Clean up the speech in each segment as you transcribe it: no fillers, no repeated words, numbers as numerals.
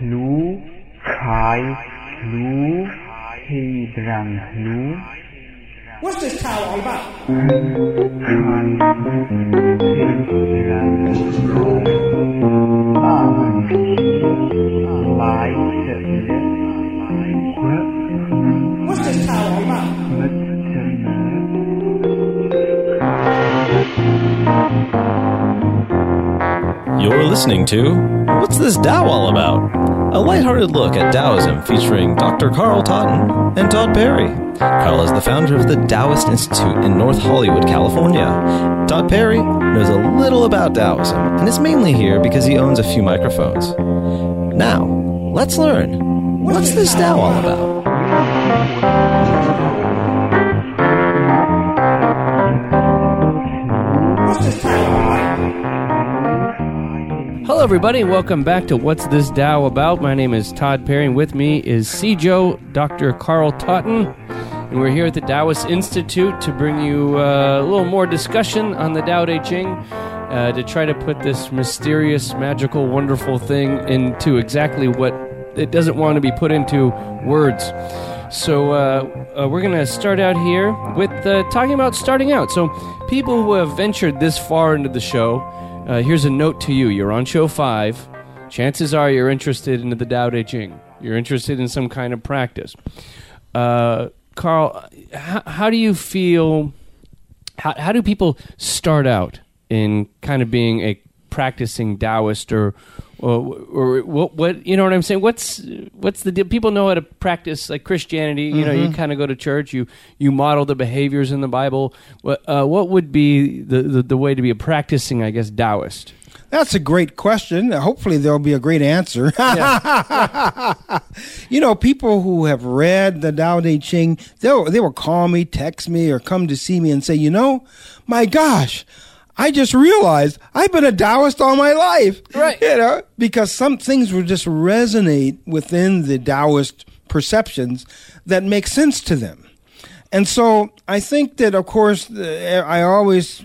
hlu, kai hlu, he drang hlu. What's this Tao all about? What's this Tao all about? You're listening to What's This Tao All About? A lighthearted look at Taoism featuring Dr. Carl Totten and Todd Perry. Carl is the founder of the Taoist Institute in North Hollywood, California. Todd Perry knows a little about Taoism and is mainly here because he owns a few microphones. Now, let's learn. What's this Tao all about? What's this Tao all about? Hello, everybody. Welcome back to What's This Tao About? My name is Todd Perry, and with me is Cijo, Dr. Carl Totten, and we're here at the Taoist Institute to bring you a little more discussion on the Tao Te Ching, to try to put this mysterious, magical, wonderful thing into exactly what it doesn't want to be put into words. So we're going to start out here with talking about starting out. So people who have ventured this far into the show, here's a note to you. You're on show 5. Chances are you're interested in the Tao Te Ching. You're interested in some kind of practice. Carl, how do you feel? How do people start out in kind of being a practicing Taoist, or what? You know what I'm saying? What's the deal? People know how to practice like Christianity. You know, you kind of go to church. You model the behaviors in the Bible. What would be the way to be a practicing, I guess, Taoist? That's a great question. Hopefully, there'll be a great answer. Yeah. You know, people who have read the Tao Te Ching, they will call me, text me, or come to see me and say, you know, my gosh, I just realized I've been a Taoist all my life, right? You know, because some things will just resonate within the Taoist perceptions that make sense to them. And so I think that, of course, I always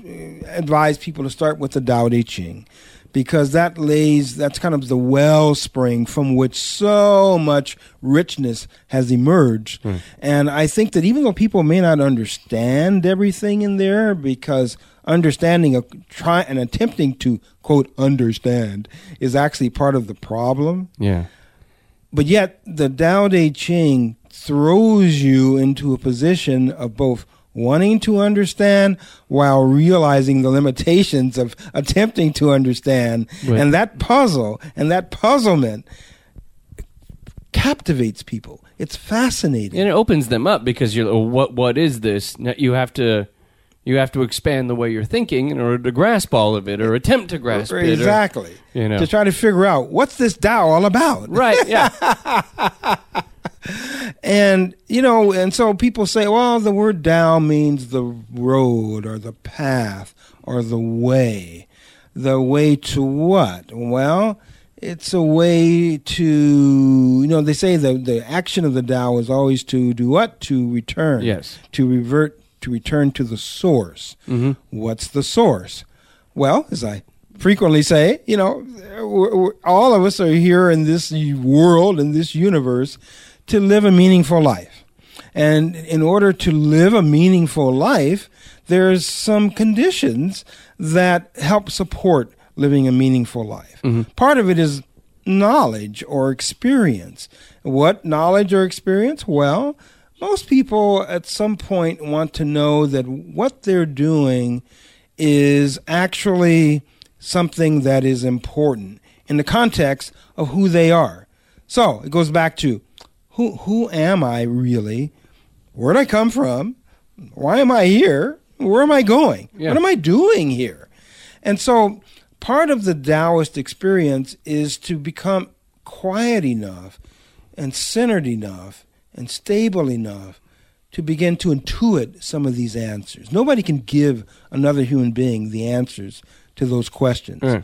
advise people to start with the Tao Te Ching, because that's kind of the wellspring from which so much richness has emerged. Mm. And I think that even though people may not understand everything in there, because understanding and attempting to, quote, understand is actually part of the problem. Yeah. But yet the Tao Te Ching throws you into a position of both wanting to understand while realizing the limitations of attempting to understand. Right. And that puzzle and that puzzlement captivates people. It's fascinating. And it opens them up, because you're, what is this? You have to expand the way you're thinking in order to grasp all of it, or attempt to grasp it. Exactly. Or, you know, to try to figure out what's this Tao all about. Right, yeah. And, you know, and so people say, well, the word Tao means the road or the path or the way. The way to what? Well, it's a way to, you know, they say the action of the Tao is always to do what? To return. Yes. To revert, to return to the source. Mm-hmm. What's the source? Well, as I frequently say, you know, all of us are here in this world, in this universe, to live a meaningful life. And in order to live a meaningful life, there's some conditions that help support living a meaningful life. Mm-hmm. Part of it is knowledge or experience. What knowledge or experience? Well, most people at some point want to know that what they're doing is actually something that is important in the context of who they are. So it goes back to, who am I really? Where did I come from? Why am I here? Where am I going? Yeah. What am I doing here? And so part of the Taoist experience is to become quiet enough and centered enough and stable enough to begin to intuit some of these answers. Nobody can give another human being the answers to those questions. Mm.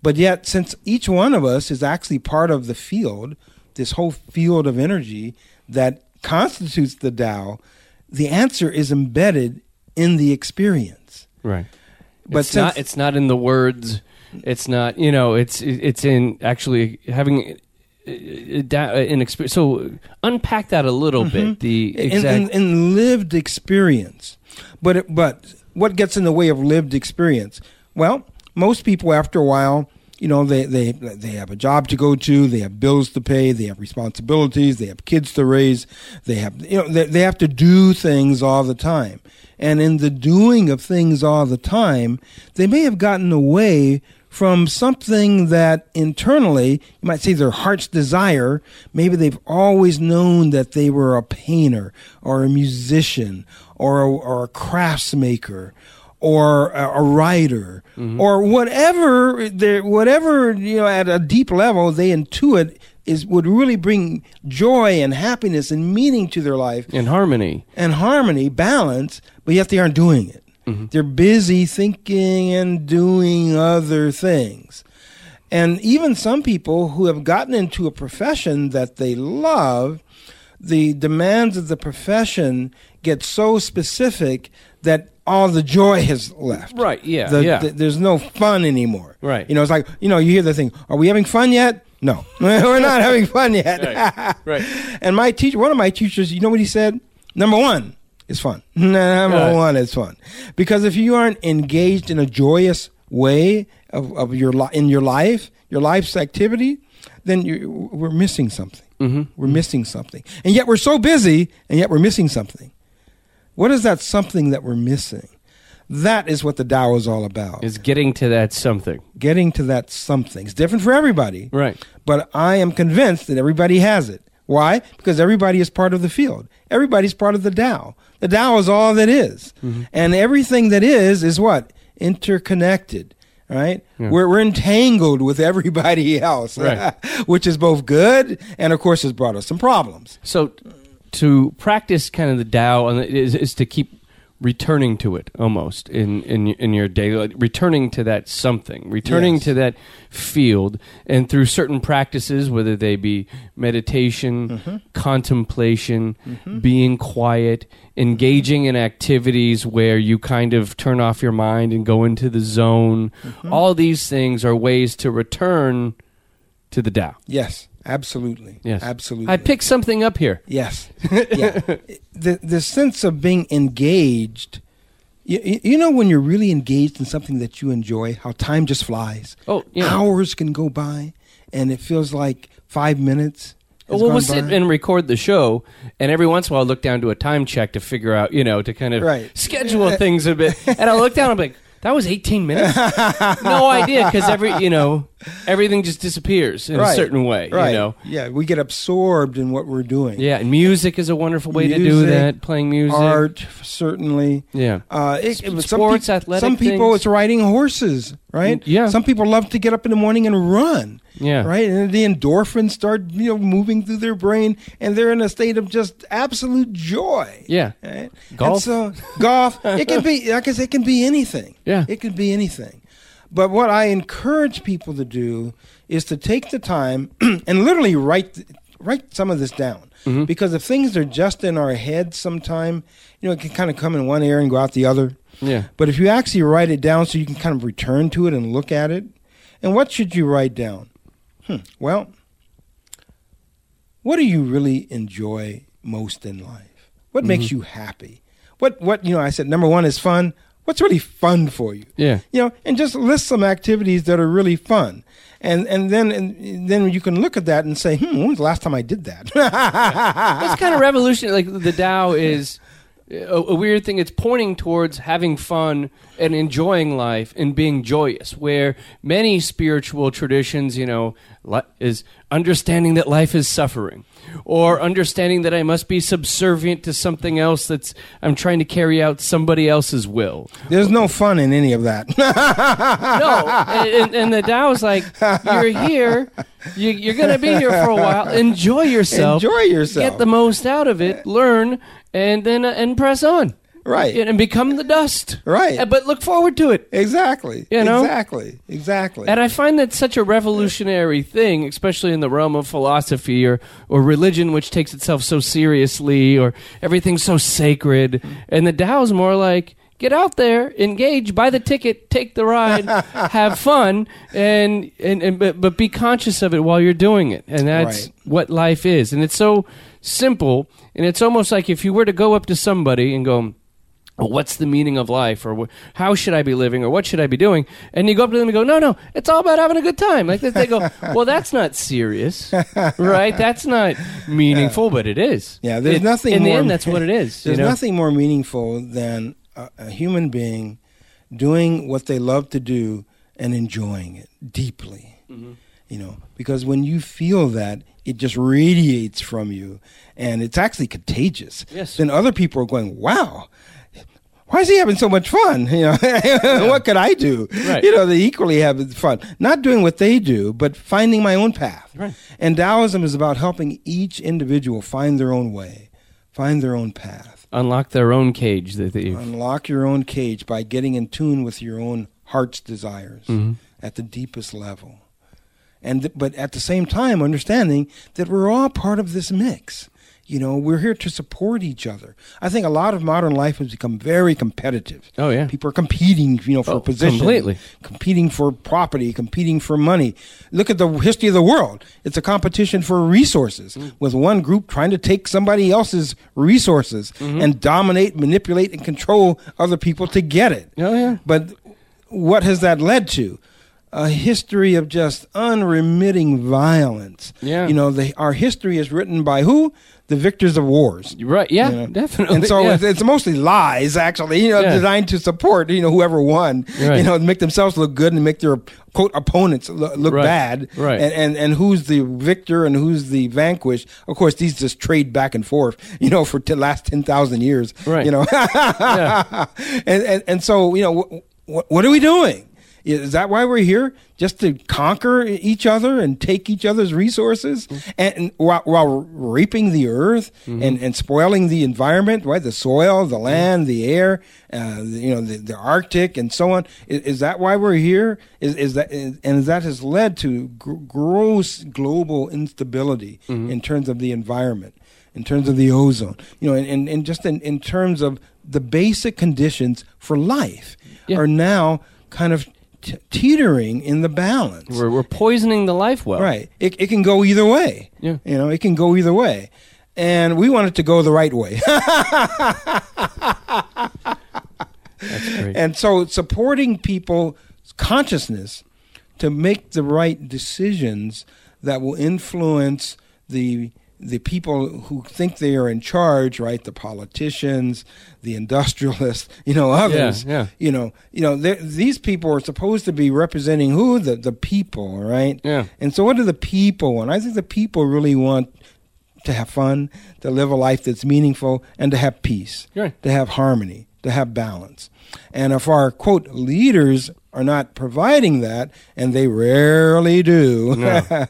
But yet, since each one of us is actually part of the field, this whole field of energy that constitutes the Tao, the answer is embedded in the experience. Right. But it's not in the words. It's not, you know, it's in actually having an experience. So unpack that a little bit. The exact and lived experience, but what gets in the way of lived experience? Well, most people after a while, you know, they have a job to go to, they have bills to pay, they have responsibilities, they have kids to raise, they have, you know, they have to do things all the time, and in the doing of things all the time, they may have gotten away from something that internally, you might say their heart's desire, maybe they've always known that they were a painter or a musician or a craftsmaker or a writer or whatever, you know, at a deep level they intuit would really bring joy and happiness and meaning to their life. And harmony. And harmony, balance, but yet they aren't doing it. Mm-hmm. They're busy thinking and doing other things. And even some people who have gotten into a profession that they love, the demands of the profession get so specific that all the joy has left. Right, yeah, there's no fun anymore. Right. You know, it's like, you know, you hear the thing, are we having fun yet? No, we're not having fun yet. Right. And my teacher, one of my teachers, you know what he said? Number one, it's fun. Because if you aren't engaged in a joyous way in your life, your life's activity, then we're missing something. Mm-hmm. We're missing something. And yet we're so busy, and yet we're missing something. What is that something that we're missing? That is what the Tao is all about. Is getting to that something. Getting to that something. It's different for everybody. Right. But I am convinced that everybody has it. Why? Because everybody is part of the field. Everybody's part of the Tao. The Tao is all that is. Mm-hmm. And everything that is what? Interconnected, right? Yeah. We're entangled with everybody else, right. Which is both good and, of course, has brought us some problems. So to practice kind of the Tao is to keep returning to it almost in your day, like returning to that something, returning to that field, and through certain practices, whether they be meditation, contemplation, being quiet, engaging in activities where you kind of turn off your mind and go into the zone. All these things are ways to return to the Tao. Yes. Absolutely. Yes. Absolutely. I picked something up here. Yes. Yeah. The sense of being engaged. You know when you're really engaged in something that you enjoy, how time just flies. Oh, yeah. Hours can go by, and it feels like 5 minutes. Well, we'll sit and record the show, and every once in a while I'll look down to a time check to figure out, you know, to kind of schedule things a bit. And I'll look down and I'm like, that was 18 minutes? No idea, because everything just disappears in a certain way. Right. You know? Yeah, we get absorbed in what we're doing. Yeah, and music is a wonderful way to do that, playing music. Art, certainly. Yeah. Sports, athletic things. Some people, it's riding horses, right? Yeah. Some people love to get up in the morning and run. Yeah. Right? And the endorphins start, you know, moving through their brain, and they're in a state of just absolute joy. Yeah. Right? Golf. And so, it can be, I guess it can be anything. Yeah. It can be anything. But what I encourage people to do is to take the time and literally write some of this down. Mm-hmm. Because if things are just in our heads sometime, you know, it can kind of come in one ear and go out the other. Yeah. But if you actually write it down so you can kind of return to it and look at it, and what should you write down? Well, what do you really enjoy most in life? What makes you happy? What you know, I said number one is fun. What's really fun for you? Yeah. You know, and just list some activities that are really fun. And then you can look at that and say, when was the last time I did that? That's kind of revolutionary. Like the Tao is a weird thing. It's pointing towards having fun and enjoying life and being joyous, where many spiritual traditions, you know, is understanding that life is suffering, or understanding that I must be subservient to something else that's I'm trying to carry out somebody else's will. There's no fun in any of that. No, and the Tao's like, you're here, you're going to be here for a while, enjoy yourself, get the most out of it, learn, and then and press on. Right. And become the dust. Right. But look forward to it. Exactly. You know? Exactly. And I find that such a revolutionary thing, especially in the realm of philosophy or religion, which takes itself so seriously, or everything's so sacred. And the Tao's more like, Get out there, engage, buy the ticket, take the ride, have fun, but be conscious of it while you're doing it. And that's right. What life is. And it's so simple, and it's almost like if you were to go up to somebody and go, oh, what's the meaning of life, or how should I be living, or what should I be doing? And you go up to them and go, no, it's all about having a good time. Like they go, well, that's not serious, right? That's not meaningful, yeah. But it is. Yeah, there's nothing. In the end, that's what it is. There's nothing more meaningful than a human being doing what they love to do and enjoying it deeply. Mm-hmm. You know, because when you feel that, it just radiates from you, and it's actually contagious. Yes. Then other people are going, wow, why is he having so much fun? You know, yeah. What could I do? Right. You know, they equally have fun. Not doing what they do, but finding my own path. Right. And Taoism is about helping each individual find their own way, find their own path. Unlock their own cage. Unlock your own cage by getting in tune with your own heart's desires, mm-hmm. at the deepest level. But at the same time, understanding that we're all part of this mix. You know, we're here to support each other. I think a lot of modern life has become very competitive. Oh, yeah. People are competing, you know, for position. Completely. Competing for property, competing for money. Look at the history of the world. It's a competition for resources, mm-hmm. with one group trying to take somebody else's resources, mm-hmm. and dominate, manipulate, and control other people to get it. Oh, yeah. But what has that led to? A history of just unremitting violence. Yeah. You know, our history is written by who? The victors of wars. Right, yeah, you know? Definitely. And so it's mostly lies, actually, you know, designed to support, you know, whoever won, right. you know, make themselves look good and make their, quote, opponents look right. bad. Right. And who's the victor and who's the vanquished? Of course, these just trade back and forth, you know, for the last 10,000 years. Right. You know. Yeah. And so, you know, what are we doing? Is that why we're here? Just to conquer each other and take each other's resources, mm-hmm. and while raping the earth, mm-hmm. and spoiling the environment, right? The soil, the land, mm-hmm. the air, you know, the Arctic, and so on. Is that why we're here? And that has led to gross global instability, mm-hmm. in terms of the environment, in terms of the ozone, you know, and just in terms of the basic conditions for life, yeah. are now kind of teetering in the balance. We're poisoning the life well. Right. It can go either way. Yeah. You know, it can go either way. And we want it to go the right way. That's great. And so supporting people's consciousness to make the right decisions that will influence the people who think they are in charge, right? The politicians, the industrialists, you know, others. Yeah, yeah. You know, these people are supposed to be representing who? The people, right? Yeah. And so what do the people want? I think the people really want to have fun, to live a life that's meaningful, and to have peace, right. to have harmony, to have balance. And if our, quote, leaders are not providing that, and they rarely do, no.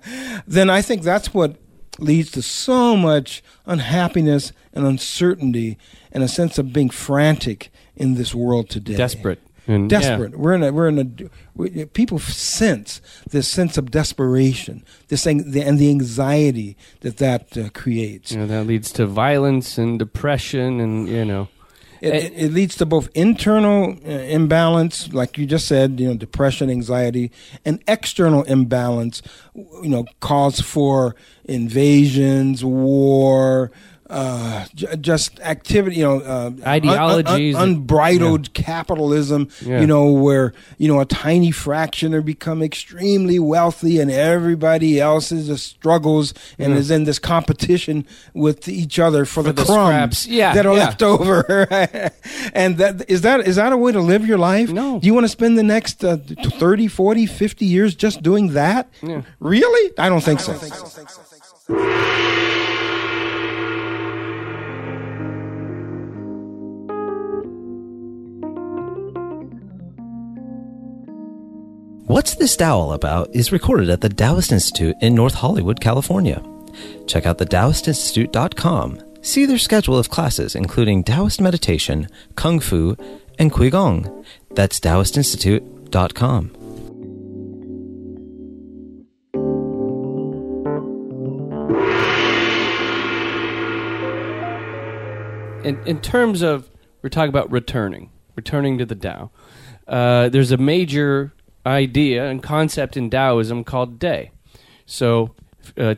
then I think that's what leads to so much unhappiness and uncertainty and a sense of being frantic in this world today. Desperate. Yeah. People sense this sense of desperation, this thing, and the anxiety that creates. You know, that leads to violence and depression, and you know. It leads to both internal imbalance, like you just said, you know, depression, anxiety, and external imbalance, you know, cause for invasions, war, just activity, you know, ideologies, unbridled yeah. capitalism, yeah. you know, where, you know, a tiny fraction are become extremely wealthy and everybody else is just struggles and is in this competition with each other for the crumbs that are left over. And is that a way to live your life? No. Do you want to spend the next 30, 40, 50 years just doing that? Yeah. Really? I don't think so. What's This Tao All About is recorded at the Taoist Institute in North Hollywood, California. Check out thetaoistinstitute.com. See their schedule of classes, including Taoist meditation, Kung Fu, and Qigong. That's taoistinstitute.com. In terms of, we're talking about returning, returning to the Tao, there's a major idea and concept in Taoism called De. So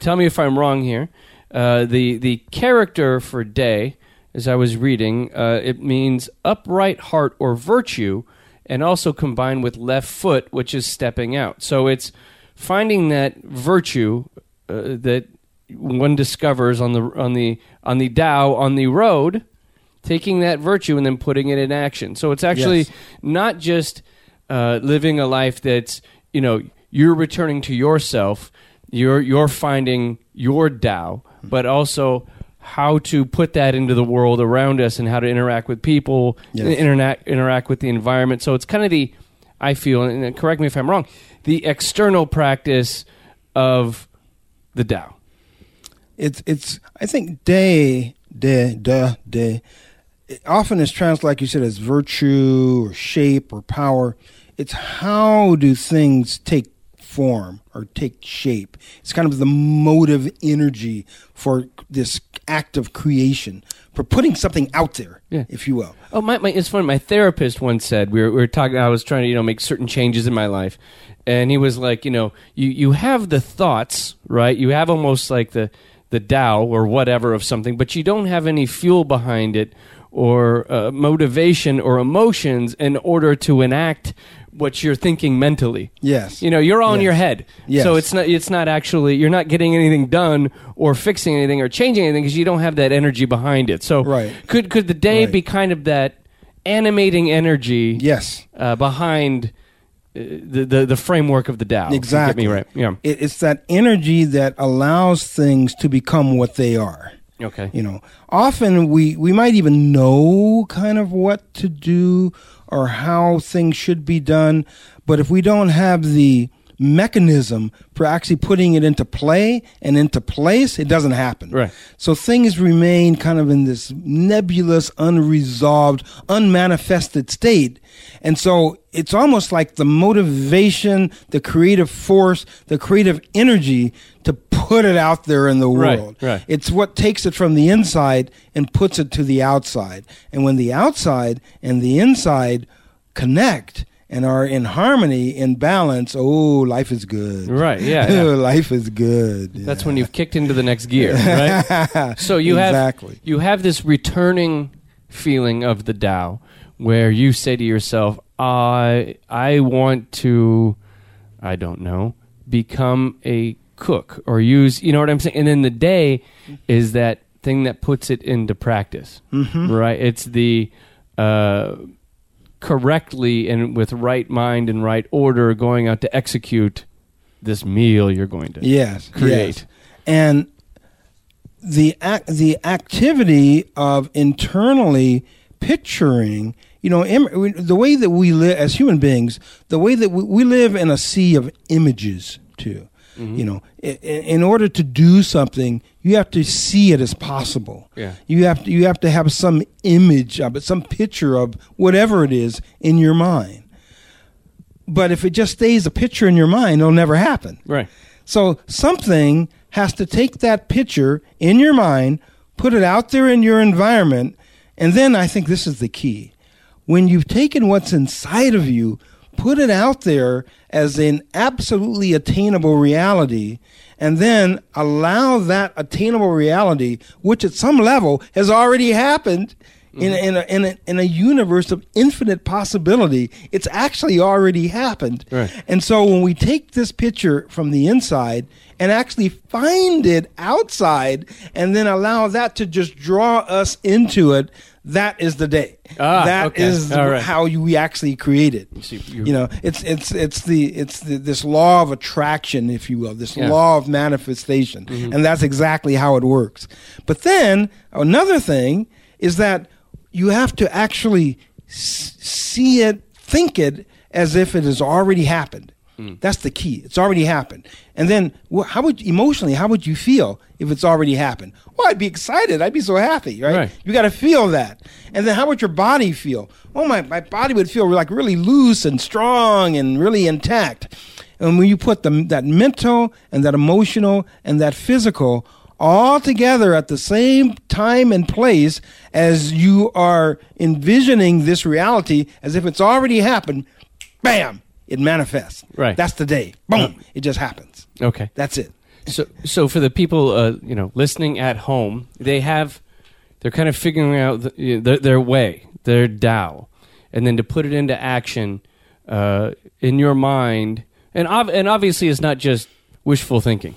tell me if I'm wrong here. The character for De, as I was reading, it means upright heart or virtue, and also combined with left foot, which is stepping out. So it's finding that virtue that one discovers on the Tao on the road, taking that virtue and then putting it in action. So it's actually not just living a life that's, you know, you're returning to yourself, you're finding your Tao, but also how to put that into the world around us and how to interact with people, interact with the environment. So it's kind of the, I feel, and correct me if I'm wrong, the external practice of the Tao. It's I think de it often is translated, like you said, as virtue or shape or power. It's how do things take form or take shape. It's kind of the motive energy for this act of creation, for putting something out there, if you will. Oh, it's funny. My therapist once said, we were talking, I was trying to, make certain changes in my life. And he was like, you have the thoughts, right? You have almost like the Tao or whatever of something, but you don't have any fuel behind it or motivation or emotions in order to enact what you're thinking mentally. Yes. You're all in your head. Yes. So it's not actually, you're not getting anything done or fixing anything or changing anything because you don't have that energy behind it. So could the day be kind of that animating energy behind the framework of the Tao? Exactly. If you get me right. Yeah. It's that energy that allows things to become what they are. Okay. Often we might even know kind of what to do or how things should be done, but if we don't have the mechanism for actually putting it into play and into place, it doesn't happen. Right. So things remain kind of in this nebulous, unresolved, unmanifested state. And so it's almost like the motivation, the creative force, the creative energy to put it out there in the world. Right. It's what takes it from the inside and puts it to the outside. And when the outside and the inside connect and are in harmony, in balance, life is good. Right, yeah. Life is good. Yeah. That's when you've kicked into the next gear, right? So you have this returning feeling of the Tao where you say to yourself, I want to, I don't know, become a cook or use, you know what I'm saying? And then the day is that thing that puts it into practice, right? It's the... correctly and with right mind and right order going out to execute this meal you're going to create. Yes. And the activity of internally picturing, the way that we live as human beings, the way that we live in a sea of images too. Mm-hmm. In order to do something, you have to see it as possible. Yeah. You have to have some image of it, some picture of whatever it is in your mind. But if it just stays a picture in your mind, it'll never happen. Right. So something has to take that picture in your mind, put it out there in your environment, and then I think this is the key. When you've taken what's inside of you, put it out there as an absolutely attainable reality, and then allow that attainable reality, which at some level has already happened in a universe of infinite possibility. It's actually already happened. Right. And so when we take this picture from the inside and actually find it outside and then allow that to just draw us into it, that is the day. How we actually create it. It's this law of attraction, if you will, this law of manifestation, and that's exactly how it works. But then another thing is that you have to actually see it, think it as if it has already happened. That's the key. It's already happened. And then how would you feel if it's already happened? Well, I'd be excited. I'd be so happy, right? You got to feel that. And then how would your body feel? Oh, my body would feel like really loose and strong and really intact. And when you put that mental and that emotional and that physical all together at the same time and place as you are envisioning this reality, as if it's already happened, bam, it manifests. Right. That's the day. Boom. It just happens. Okay. That's it. So for the people, listening at home, they're kind of figuring out their way, their Tao, and then to put it into action in your mind. And obviously, it's not just wishful thinking;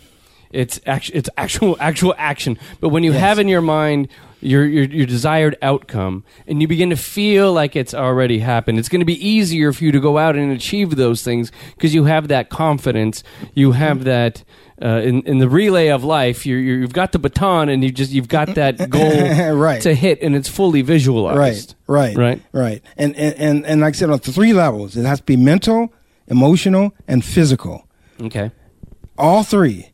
it's actual action. But when you have in your mind your desired outcome, and you begin to feel like it's already happened, it's going to be easier for you to go out and achieve those things because you have that confidence. You have that in the relay of life. You've got the baton, and you've got that goal right to hit, and it's fully visualized. Right. And like I said, on three levels, it has to be mental, emotional, and physical. Okay. All three.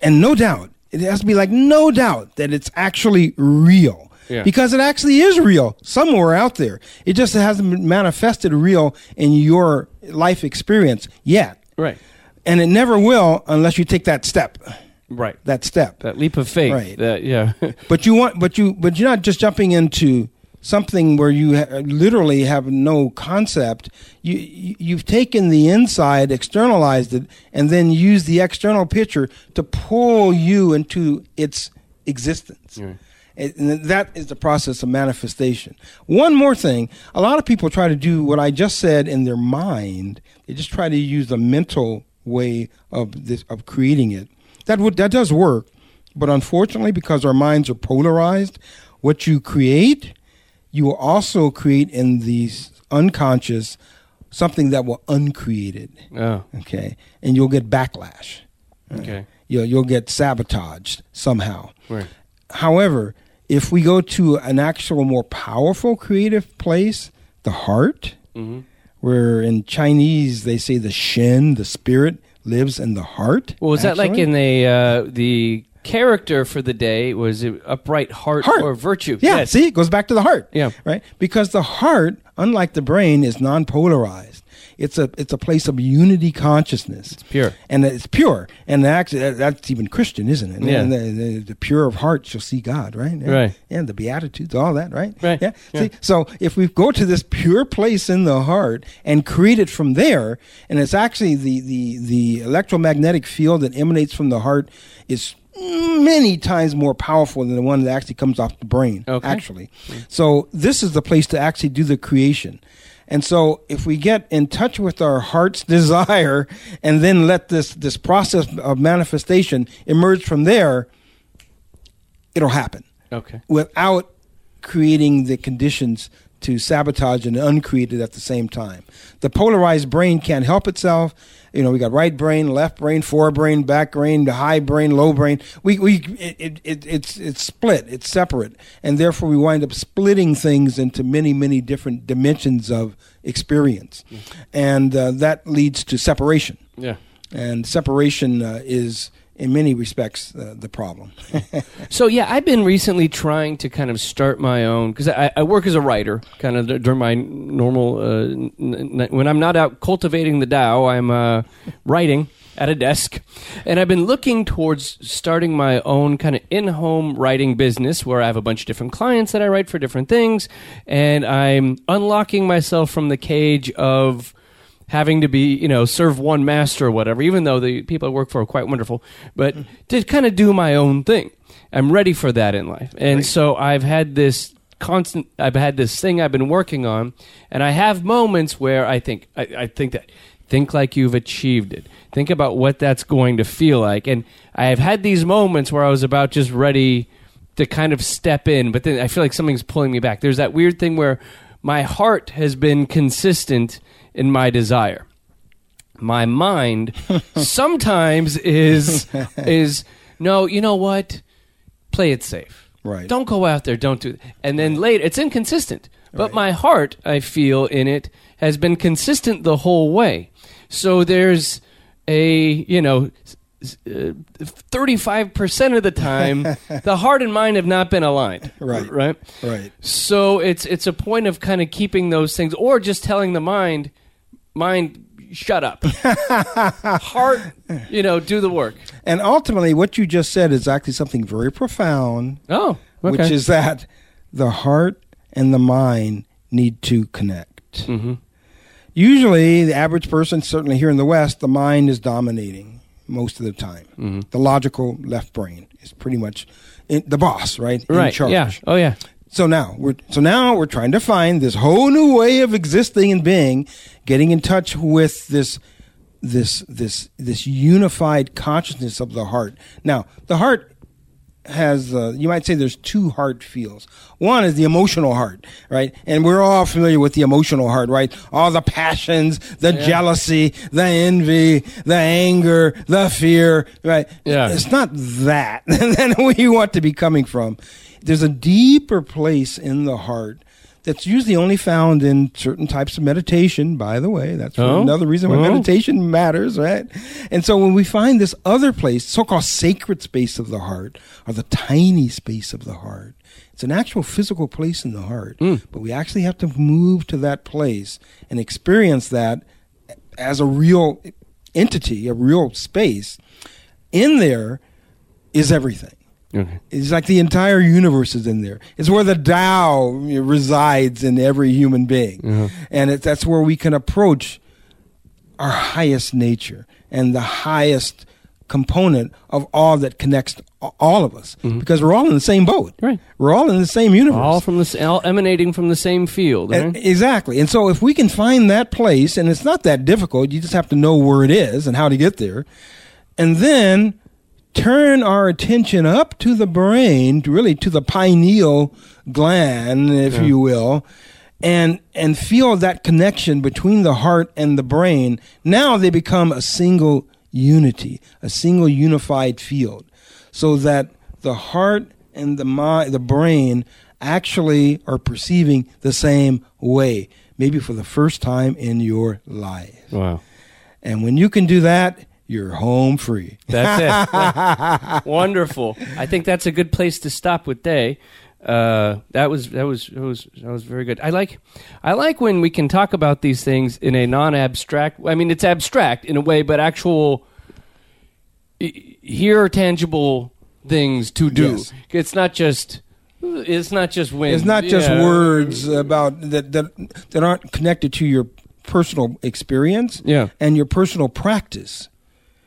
And no doubt, it has to be like no doubt that it's actually real. Yeah. Because it actually is real somewhere out there. It just hasn't been manifested real in your life experience yet. Right. And it never will unless you take that step. Right. That step. That leap of faith. Right. Yeah. But you're not just jumping into something where you literally have no concept. You've taken the inside, externalized it, and then used the external picture to pull you into its existence. Yeah. And that is the process of manifestation. One more thing. A lot of people try to do what I just said in their mind. They just try to use the mental way of creating it. That does work, but unfortunately, because our minds are polarized, what you create, you will also create in the unconscious something that will uncreate it. Oh. Okay. And you'll get backlash. Okay. You'll get sabotaged somehow. Right. However, if we go to an actual more powerful creative place, the heart, where in Chinese they say the Shen, the spirit, lives in the heart. Well, is that like in the character for the day was upright heart or virtue? Yeah, yes. See, it goes back to the heart. Yeah, right. Because the heart, unlike the brain, is non-polarized. It's a place of unity consciousness. It's pure, and it's pure, and actually that's even Christian, isn't it? Yeah. And the pure of heart shall see God, right? Yeah. Right. And the Beatitudes, all that, right? Right. Yeah. Yeah. See, so if we go to this pure place in the heart and create it from there, and it's actually the electromagnetic field that emanates from the heart is many times more powerful than the one that actually comes off the brain, actually. So this is the place to actually do the creation. And so if we get in touch with our heart's desire and then let this process of manifestation emerge from there, it'll happen. Okay. Without creating the conditions to sabotage and uncreate it at the same time. The polarized brain can't help itself. We got right brain, left brain, forebrain, back brain, the high brain, low brain. It's split. It's separate, and therefore we wind up splitting things into many, many different dimensions of experience, and that leads to separation. Yeah, and separation is, in many respects, the problem. So yeah, I've been recently trying to kind of start my own, because I work as a writer, kind of during my normal, when I'm not out cultivating the Tao, I'm writing at a desk. And I've been looking towards starting my own kind of in-home writing business where I have a bunch of different clients that I write for different things. And I'm unlocking myself from the cage of having to be, serve one master or whatever, even though the people I work for are quite wonderful, but to kind of do my own thing. I'm ready for that in life. And so I've had this thing I've been working on, and I have moments where I think like you've achieved it. Think about what that's going to feel like. And I've had these moments where I was about just ready to kind of step in, but then I feel like something's pulling me back. There's that weird thing where my heart has been consistent in my desire. My mind sometimes is no, you know what? Play it safe. Right. Don't go out there. Don't do it. And then later, it's inconsistent. But my heart, I feel in it, has been consistent the whole way. So there's 35% of the time, the heart and mind have not been aligned. Right. So it's a point of kind of keeping those things, or just telling the mind, shut up. Heart, do the work. And ultimately, what you just said is actually something very profound. Oh, okay. Which is that the heart and the mind need to connect. Mm-hmm. Usually, the average person, certainly here in the West, the mind is dominating most of the time. Mm-hmm. The logical left brain is pretty much the boss, right? Right. In charge. Yeah. Oh, yeah. So now we're trying to find this whole new way of existing and being, getting in touch with this unified consciousness of the heart. Now, the heart has you might say there's two heart fields. One is the emotional heart, right? And we're all familiar with the emotional heart, right? All the passions, the jealousy, the envy, the anger, the fear, right? Yeah. It's not that where you want to be coming from. There's a deeper place in the heart that's usually only found in certain types of meditation, by the way. That's another reason why meditation matters, right? And so when we find this other place, so-called sacred space of the heart, or the tiny space of the heart, it's an actual physical place in the heart, but we actually have to move to that place and experience that as a real entity, a real space. In there is everything. Okay. It's like the entire universe is in there. It's where the Tao resides in every human being. Mm-hmm. And that's where we can approach our highest nature and the highest component of all that connects all of us. Mm-hmm. Because we're all in the same boat. Right. We're all in the same universe. All emanating from the same field. Right? Exactly. And so if we can find that place, and it's not that difficult, you just have to know where it is and how to get there. And then turn our attention up to the brain, really to the pineal gland, if you will, and feel that connection between the heart and the brain. Now they become a single unity, a single unified field, so that the heart and the brain actually are perceiving the same way, maybe for the first time in your life. Wow. And when you can do that, you're home free. That's it. Wonderful. I think that's a good place to stop with De. That was very good. I like when we can talk about these things in a non-abstract. I mean, it's abstract in a way, but actual. Here are tangible things to do. Yes. It's not just wind. It's not just words about that aren't connected to your personal experience and your personal practice.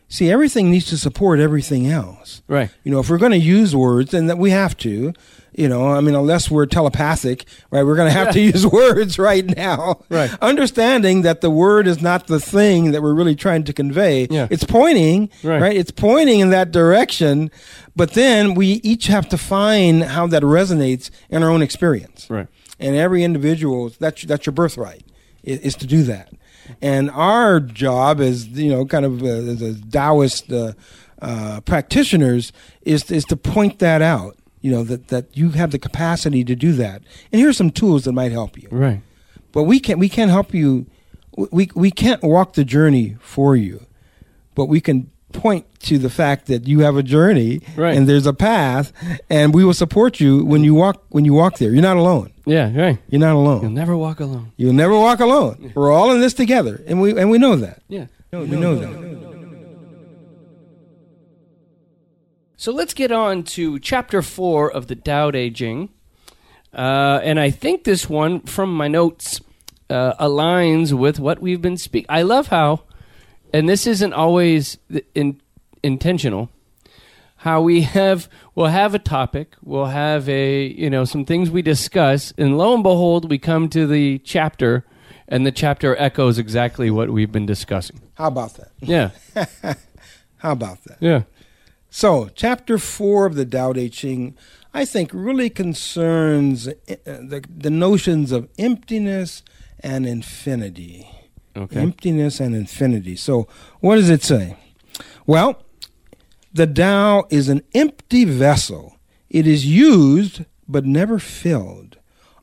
See, everything needs to support everything else. Right. If we're going to use words, then we have to, unless we're telepathic, right, we're going to have to use words right now. Right. Understanding that the word is not the thing that we're really trying to convey. Yeah. It's pointing, right? It's pointing in that direction, but then we each have to find how that resonates in our own experience. Right. And every individual, that's your birthright, is to do that. And our job as the Taoist practitioners is to point that out, that you have the capacity to do that. And here's some tools that might help you. Right. But we can't help you. We can't walk the journey for you, but we can point to the fact that you have a journey and there's a path, and we will support you when you walk there. You're not alone. Yeah, right. You're not alone. You'll never walk alone. You'll never walk alone. Yeah. We're all in this together, and we know that. Yeah. We know that. So let's get on to chapter 4 of the Tao Te Ching. And I think this one, from my notes, aligns with what we've been speaking. I love how, and this isn't always intentional, how we'll have a topic, we'll have some things we discuss, and lo and behold, we come to the chapter, and the chapter echoes exactly what we've been discussing. How about that? Yeah. How about that? Yeah. So, chapter 4 of the Tao Te Ching, I think, really concerns the notions of emptiness and infinity. Okay. Emptiness and infinity. So, what does it say? Well, the Tao is an empty vessel. It is used but never filled.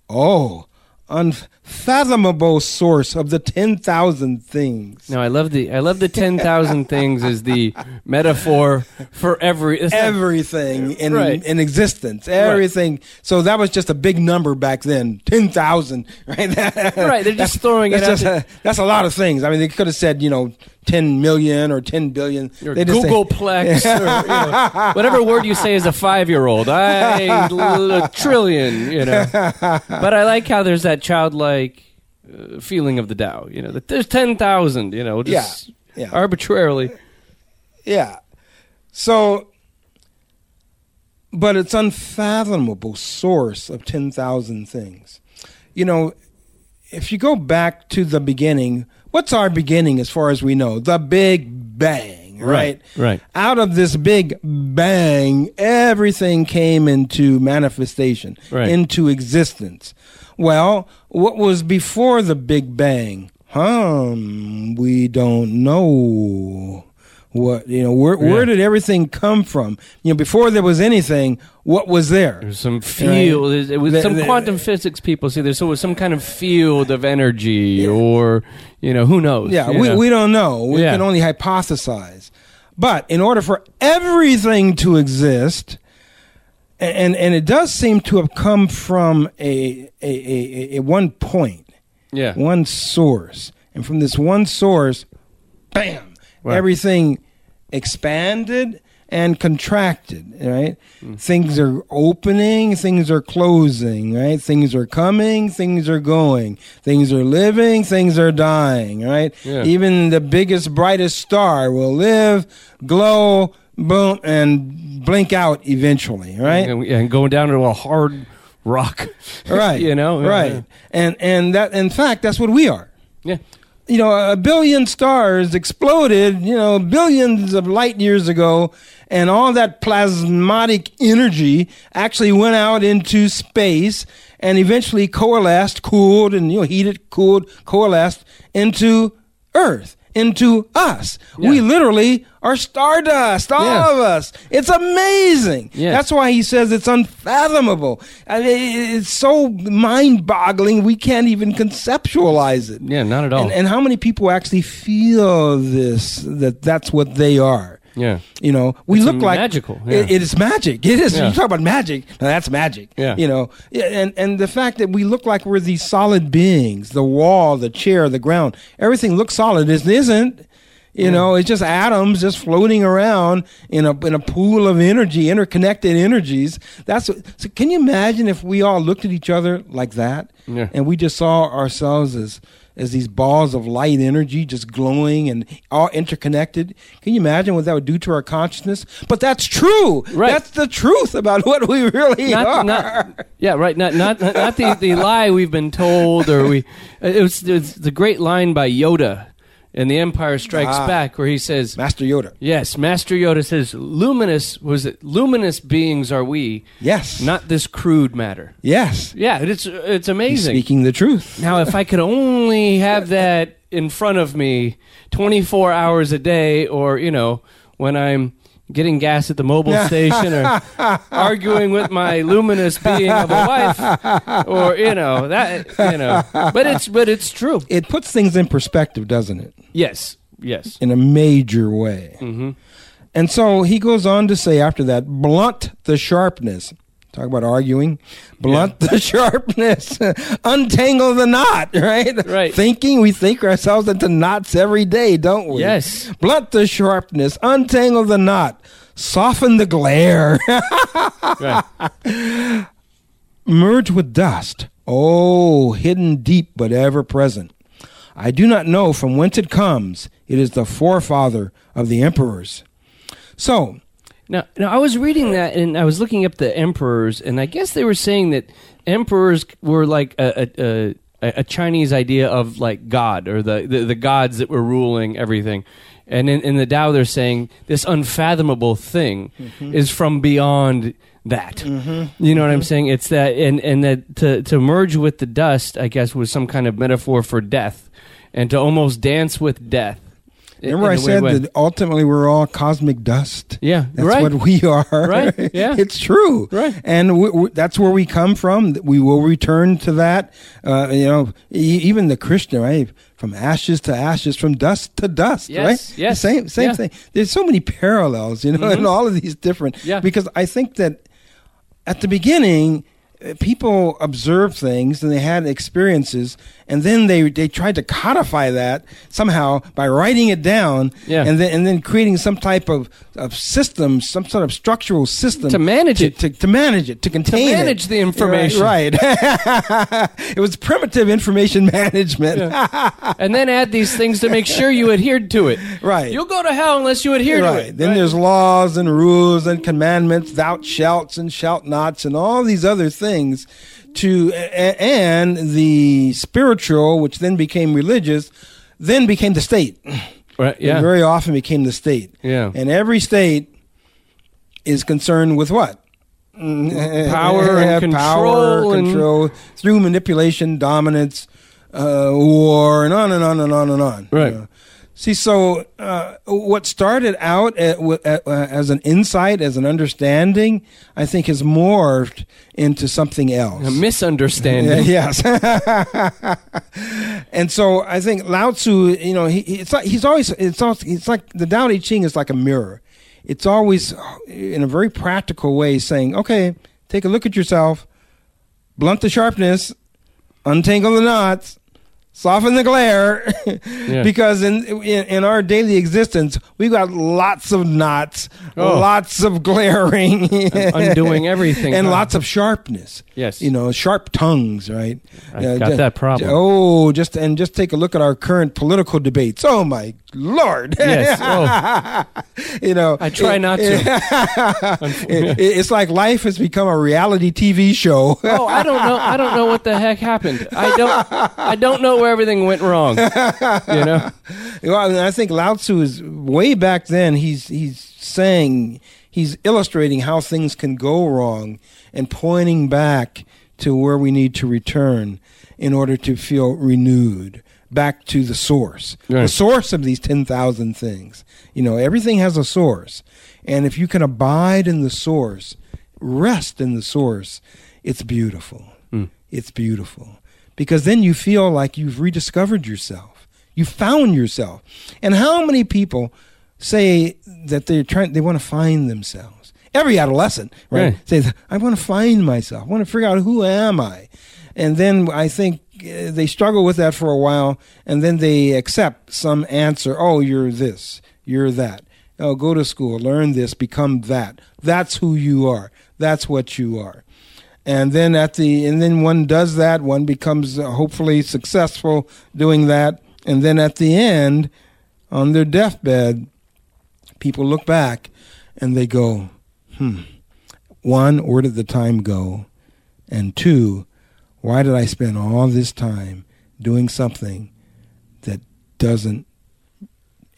Oh, unfathomable source of the 10,000 things. No, I love the 10,000 things as the metaphor for everything in existence. Everything. Right. So that was just a big number back then. 10,000, right? Right. They're just throwing it out. That's a lot of things. I mean, they could have said, 10 million or 10 billion. Or they just Googleplex, whatever word you say as a 5-year-old. A trillion, But I like how there's that childlike feeling of the Tao. That there's 10,000. Just arbitrarily. Yeah. So, but it's unfathomable source of 10,000 things. If you go back to the beginning. What's our beginning as far as we know? The Big Bang, right? Right. Out of this Big Bang, everything came into manifestation, into existence. Well, what was before the Big Bang? We don't know. What where did everything come from? Before there was anything, what was there? There's some field. Right? Some quantum physics people say there was some kind of field of energy, or who knows? Yeah, we don't know. We can only hypothesize. But in order for everything to exist, and it does seem to have come from a one point, one source, and from this one source, bam. Wow. Everything expanded and contracted, right? Mm. Things are opening, things are closing, right? Things are coming, things are going. Things are living, things are dying, right? Yeah. Even the biggest, brightest star will live, glow, boom, and blink out eventually, right? And going down to a hard rock. Right. Right. Yeah. And that, in fact, that's what we are. Yeah. A billion stars exploded, billions of light years ago, and all that plasmatic energy actually went out into space and eventually coalesced, cooled, and heated, cooled, coalesced into Earth, into us. Yeah. We literally are stardust, all of us. It's amazing. Yeah. That's why he says it's unfathomable. I mean, it's so mind-boggling we can't even conceptualize it. Yeah, not at all. And how many people actually feel this, that's what they are? Yeah. It's look like magical. Yeah. It is magic. It is. Yeah. You talk about magic. Now that's magic. Yeah. And the fact that we look like we're these solid beings, the wall, the chair, the ground, everything looks solid. It isn't. It's just atoms just floating around in a pool of energy, interconnected energies. So can you imagine if we all looked at each other like that? Yeah. And we just saw ourselves as these balls of light energy just glowing and all interconnected. Can you imagine what that would do to our consciousness? But that's true. Right. That's the truth about what we really are. Not the lie we've been told, or it's the great line by Yoda in The Empire Strikes Back, where he says, Master Yoda. Yes, Master Yoda says, luminous beings are we. Yes. Not this crude matter. Yes. Yeah, it's amazing. He's speaking the truth. Now, if I could only have that in front of me 24 hours a day, or, when I'm getting gas at the mobile station, or arguing with my luminous being of a wife, or but it's true. It puts things in perspective, doesn't it? Yes, in a major way. Mm-hmm. And so he goes on to say after that, blunt the sharpness. Talk about arguing. Blunt the sharpness. Untangle the knot, right? Right. We think ourselves into knots every day, don't we? Yes. Blunt the sharpness. Untangle the knot. Soften the glare. Right. Merge with dust. Oh, hidden deep but ever present. I do not know from whence it comes. It is the forefather of the emperors. So... Now, I was reading that, and I was looking up the emperors, and I guess they were saying that emperors were like a Chinese idea of like God, or the gods that were ruling everything. And in the Tao, they're saying this unfathomable thing is from beyond that. Mm-hmm. You know what I'm saying? It's that, and that to merge with the dust, I guess, was some kind of metaphor for death, and to almost dance with death. Remember I said that ultimately we're all cosmic dust? Yeah. That's right. What we are. Right. Yeah. It's true. Right. And that's where we come from. We will return to that. Even the Krishna, right? From ashes to ashes, from dust to dust, yes, right? Yes. Same thing. There's so many parallels, in all of these different. Yeah. Because I think that at the beginning, people observed things and they had experiences, and then they tried to codify that somehow by writing it down, and then creating some type of system, some sort of structural system to manage it, to contain it, the information. Right. It was primitive information management, and then add these things to make sure you adhered to it. Right. You'll go to hell unless you adhere to it. Then there's laws and rules and commandments, thou shalt and shalt nots, and all these other things, and the spiritual, which then became religious, then became the state. Right. Yeah. And very often became the state. Yeah. And every state is concerned with what? Power and control through manipulation, dominance, war, and on and on and on and on. Right. See, so what started out as an insight, as an understanding, I think has morphed into something else. A misunderstanding. Yes. And so I think Lao Tzu, it's like the Tao Te Ching is like a mirror. It's always, in a very practical way, saying, okay, take a look at yourself, blunt the sharpness, untangle the knots, soften the glare, because in our daily existence, we've got lots of knots, lots of glaring. Undoing everything. And lots of sharpness. Yes. Sharp tongues, right? I got that problem. Just take a look at our current political debates. Oh, my Lord. Yes. Oh. I try not to. It's like life has become a reality TV show. Oh, I don't know what the heck happened. I don't know where everything went wrong. Well, I think Lao Tzu is way back then. He's illustrating how things can go wrong and pointing back to where we need to return in order to feel renewed, back to the source, the source of these 10,000 things. Everything has a source, and if you can abide in the source, rest in the source, it's beautiful. It's beautiful. Because then you feel like you've rediscovered yourself. You found yourself. And how many people say that they want to find themselves? Every adolescent, right? Says, I want to find myself. I want to figure out who am I. And then I think they struggle with that for a while, and then they accept some answer. Oh, you're this. You're that. Oh, go to school. Learn this. Become that. That's who you are. That's what you are. And then and then one does that, one becomes hopefully successful doing that, and then at the end, on their deathbed, people look back and they go, one, where did the time go? And two, why did I spend all this time doing something that doesn't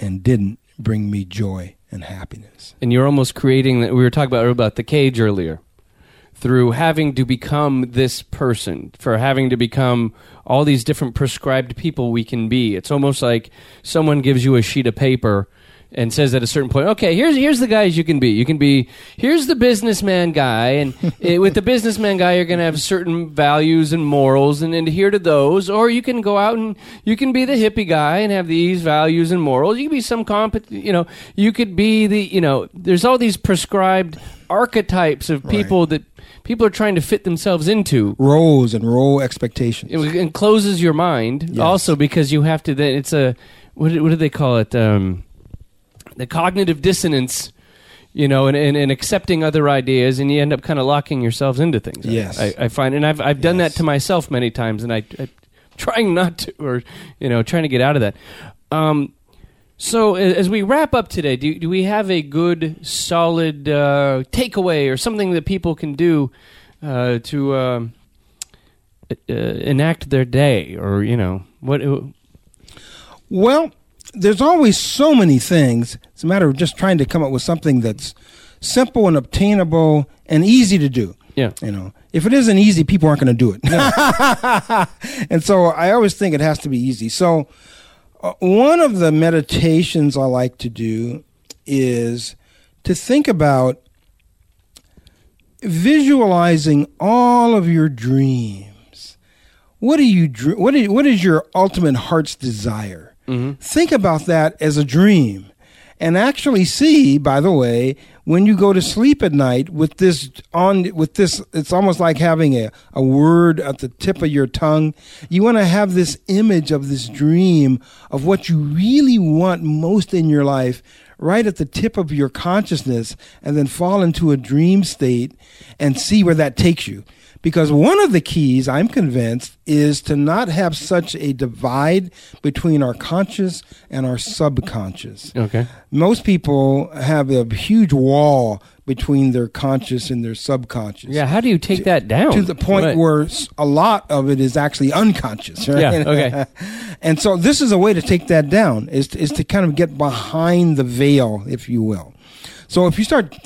and didn't bring me joy and happiness? And you're almost creating, that we were talking about the cage earlier, through having to become this person, for having to become all these different prescribed people we can be. It's almost like someone gives you a sheet of paper and says at a certain point, okay, here's the guys you can be. You can be, here's the businessman guy, and with the businessman guy, you're going to have certain values and morals and adhere to those, or you can go out and you can be the hippie guy and have these values and morals. You can be some competent, you could be the, there's all these prescribed archetypes of people that people are trying to fit themselves into. Roles and role expectations. It closes your mind also, because you have to, then it's a, what do they call it? The cognitive dissonance, and accepting other ideas, and you end up kind of locking yourselves into things. Yes. I find, and I've done that to myself many times, and I'm trying not to, or, trying to get out of that. So as we wrap up today, do we have a good, solid takeaway or something that people can do to enact their day, or, what? Well, there's always so many things. It's a matter of just trying to come up with something that's simple and obtainable and easy to do. Yeah. If it isn't easy, people aren't going to do it. No. And so I always think it has to be easy. So One of the meditations I like to do is to think about visualizing all of your dreams. What is your ultimate heart's desire? Mm-hmm. Think about that as a dream, and actually see, by the way, when you go to sleep at night with this on, with this, it's almost like having a word at the tip of your tongue. You want to have this image of this dream of what you really want most in your life right at the tip of your consciousness, and then fall into a dream state and see where that takes you. Because one of the keys, I'm convinced, is to not have such a divide between our conscious and our subconscious. Okay. Most people have a huge wall between their conscious and their subconscious. Yeah, how do you take that down? To the point where a lot of it is actually unconscious, right? Yeah, okay. And so this is a way to take that down, is to kind of get behind the veil, if you will. So if you start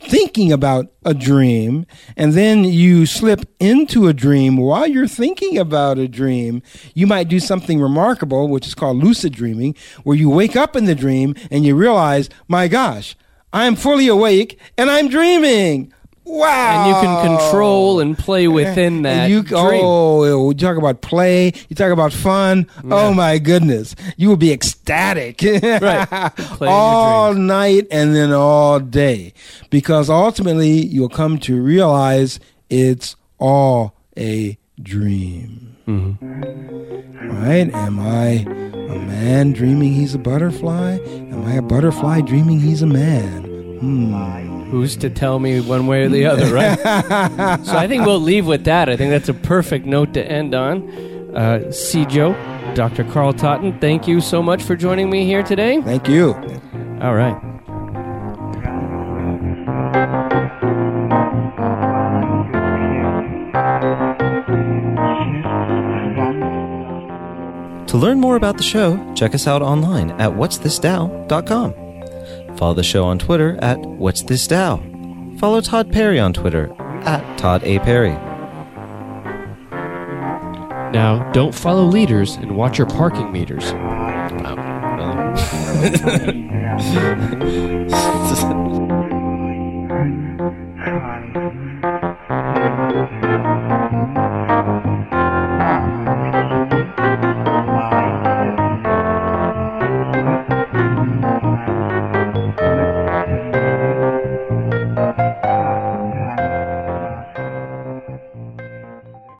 thinking about a dream, and then you slip into a dream while you're thinking about a dream, you might do something remarkable, which is called lucid dreaming, where you wake up in the dream and you realize, my gosh, I'm fully awake and I'm dreaming. Wow. And you can control and play within that dream. Oh, you talk about play. You talk about fun. Yeah. Oh, my goodness. You will be ecstatic. Right. All night and then all day. Because ultimately, you'll come to realize it's all a dream. Mm-hmm. Right? Am I a man dreaming he's a butterfly? Am I a butterfly dreaming he's a man? Who's to tell me one way or the other, right? So I think we'll leave with that. I think that's a perfect note to end on. Cijo, Dr. Carl Totten, thank you so much for joining me here today. Thank you. All right. To learn more about the show, check us out online at whatsthisdao.com. Follow the show on Twitter at What's This Tao. Follow Todd Perry on Twitter at Todd A. Perry. Now, don't follow leaders and watch your parking meters. Wow.